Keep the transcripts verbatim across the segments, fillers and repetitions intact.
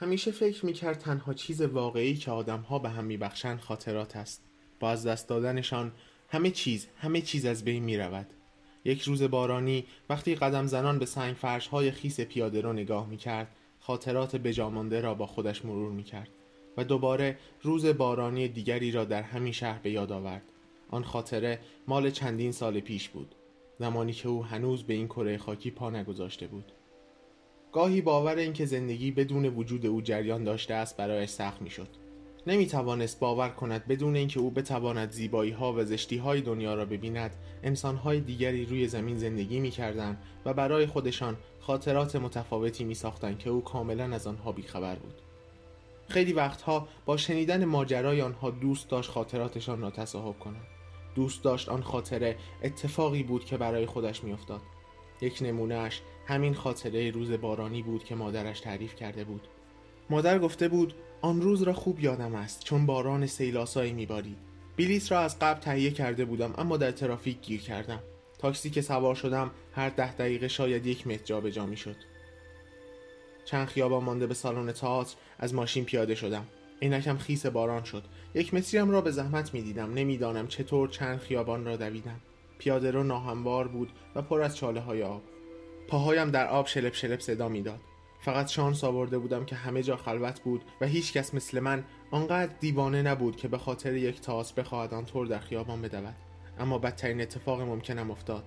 همیشه فکر میکرد تنها چیز واقعی که آدمها به هم میبخشن خاطرات است. با از دست دادنشان همه چیز، همه چیز از بین میرود. یک روز بارانی وقتی قدم زنان به سنگ فرش‌های خیس پیاده رو نگاه میکرد، خاطرات بجامانده را با خودش مرور میکرد و دوباره روز بارانی دیگری را در همین شهر به یاد آورد. آن خاطره مال چندین سال پیش بود، زمانی که او هنوز به این کره خاکی پا نگذاشته بود. گاهی باور این که زندگی بدون وجود او جریان داشته است برایش سخت میشد. نمیتوانست باور کند بدون اینکه او بتواند زیبایی‌ها و زشتی‌های دنیا را ببیند، انسان‌های دیگری روی زمین زندگی می‌کردند و برای خودشان خاطرات متفاوتی می‌ساختند که او کاملاً از آنها بیخبر بود. خیلی وقتها با شنیدن ماجرای آنها دوست داشت خاطراتشان را تصاحب کند. دوست داشت آن خاطره اتفاقی بود که برای خودش می‌افتاد. یک نمونه‌اش همین خاطره روز بارانی بود که مادرش تعریف کرده بود. مادر گفته بود آن روز را خوب یادم است چون باران سیلاسایی میبارید. بلیط را از قبل تهیه کرده بودم اما در ترافیک گیر کردم. تاکسی که سوار شدم هر ده دقیقه شاید یک متر جابجا میشد. چند خیابان مانده به سالن تئاتر از ماشین پیاده شدم. عینکم خیس باران شد. یک متریم را به زحمت میدیدم. نمیدانم چطور چند خیابان را دویدم. پیاده رو ناهموار بود و پر از چاله های آب. پاهایم در آب شلپ شلپ صدا میداد. فقط شانس آورده بودم که همه جا خلوت بود و هیچ کس مثل من آنقدر دیوانه نبود که به خاطر یک تاس بخواهد آنطور در خیابان بدود. اما بدترین اتفاق ممکنم افتاد.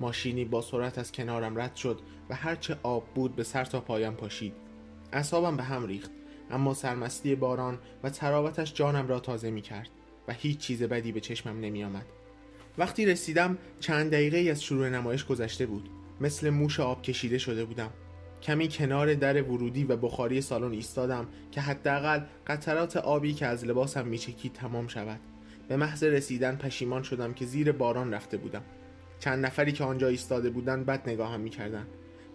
ماشینی با سرعت از کنارم رد شد و هرچه آب بود به سر تا پایم پاشید. اعصابم به هم ریخت، اما سرمستی باران و تراوتش جانم را تازه می کرد و هیچ چیز بدی به چشمم نمی آمد. وقتی رسیدم چند دقیقه از شروع نمایش گذشته بود. مثل موش آب کشیده شده بودم. کمی کنار در ورودی و بخاری سالن ایستادم که حداقل قطرات آبی که از لباسم میچکید تمام شود. به محض رسیدن پشیمان شدم که زیر باران رفته بودم. چند نفری که آنجا ایستاده بودند بد نگاهم میکردند.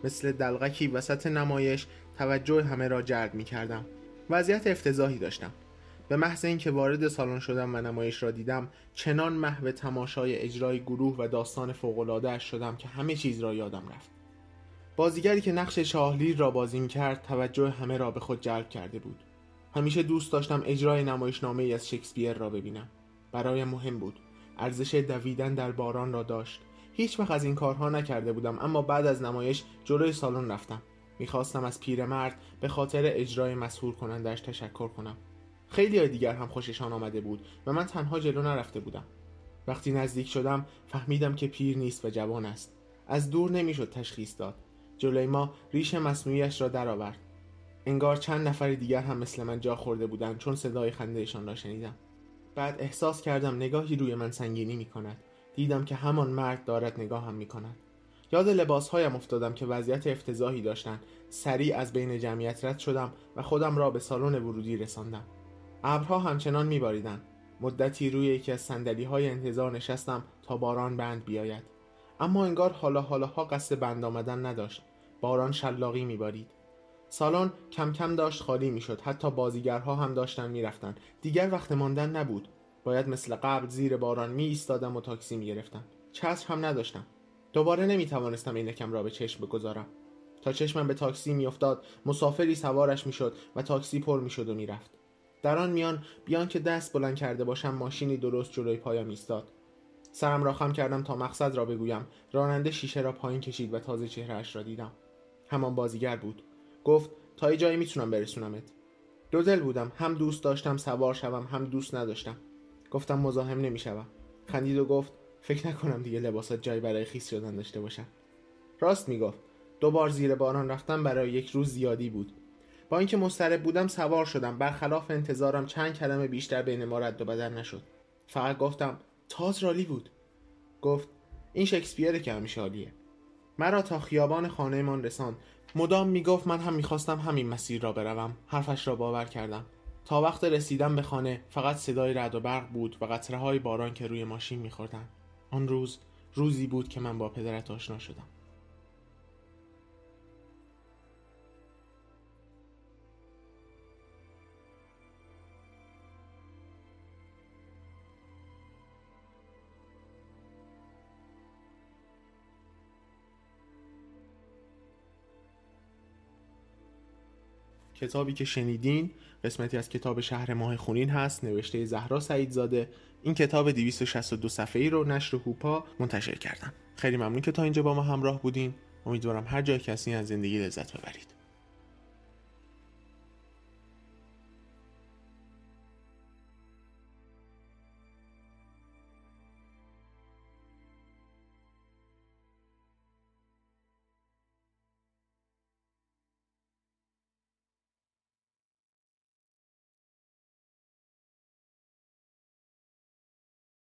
مثل دلغکی وسط نمایش توجه همه را جلب میکردم. وضعیت افتضاحی داشتم. به محض اینکه وارد سالن شدم و نمایش را دیدم، چنان محو تماشای اجرای گروه و داستان فوق‌العاده‌اش شدم که همه چیز را یادم رفت. بازیگری که نقش شاهلیر را بازی می‌کرد توجه همه را به خود جلب کرده بود. همیشه دوست داشتم اجرای نمایشنامه‌ای از شکسپیر را ببینم. برایم مهم بود. ارزش دویدن در باران را داشت. هیچ وقت از این کارها نکرده بودم، اما بعد از نمایش جلوی سالن رفتم. می‌خواستم از پیرمرد به خاطر اجرای مسحور کننده‌اش تشکر کنم. خیلی‌های دیگر هم خوششان آمده بود و من تنها جلو نرفته بودم. وقتی نزدیک شدم فهمیدم که پیر نیست و جوان است. از دور نمی‌شد تشخیص داد. جلوی ما ریش مصنوعیش را درآورد. انگار چند نفر دیگر هم مثل من جا خورده بودند چون صدای خنده‌شان را شنیدم. بعد احساس کردم نگاهی روی من سنگینی می‌کند. دیدم که همان مرد دارد نگاهم می‌کند. یاد لباس‌هایم افتادم که وضعیت افتضاحی داشتند. سریع از بین جمعیت رد شدم و خودم را به سالن ورودی رساندم. ابرها همچنان می‌باریدند. مدتی روی یکی از صندلی‌های انتظار نشستم تا باران بند بیاید. اما انگار حالا حالاها قصد بند آمدن نداشت. باران شلاقی میبارید. سالن کم کم داشت خالی میشد. حتی بازیگرها هم داشتن میرفتن. دیگر وقت ماندن نبود. باید مثل قبل زیر باران می ایستادم و تاکسی میگرفتم. چتر هم نداشتم. دوباره نمیتوانستم عینکم را به چشم بگذارم. تا چشمم به تاکسی میافتاد مسافری سوارش میشد و تاکسی پر میشد و میرفت. در آن میان بیان که دست بلند کرده باشم ماشینی درست جلوی پایم ایستاد. سرم را خم کردم تا مقصد را بگویم. راننده شیشه را پایین کشید و تازه چهره‌اش را دیدم. همان بازیگر بود. گفت تا یه جایی میتونم برسونمت. دو دل بودم. هم دوست داشتم سوار شوم، هم دوست نداشتم. گفتم مزاحم نمیشوم. خندید و گفت فکر نکنم دیگه لباسات جایی برای خیس شدن داشته باشن. راست میگفت. دو بار زیر باران رفتم برای یک روز زیادی بود. با اینکه مضطرب بودم سوار شدم. برخلاف انتظارم چند کلمه بیشتر بین ما رد و بدل نشد. فقط گفتم تاز رالی بود. گفت این شکسپیره که همیشه عالیه. مرا تا خیابان خانه‌مان رساند. مدام میگفت من هم میخواستم همین مسیر را بروم. حرفش را باور کردم. تا وقت رسیدم به خانه فقط صدای رعد و برق بود و قطره‌های باران که روی ماشین می‌خوردند. آن روز روزی بود که من با پدرت آشنا شدم. کتابی که شنیدین قسمتی از کتاب شهر ماه خونین هست، نوشته زهرا سعیدزاده. این کتاب دویست و شصت و دو صفحه‌ای رو نشر هوپا منتشر کردن. خیلی ممنون که تا اینجا با ما همراه بودین. امیدوارم هر جای که هستین از زندگی لذت ببرید.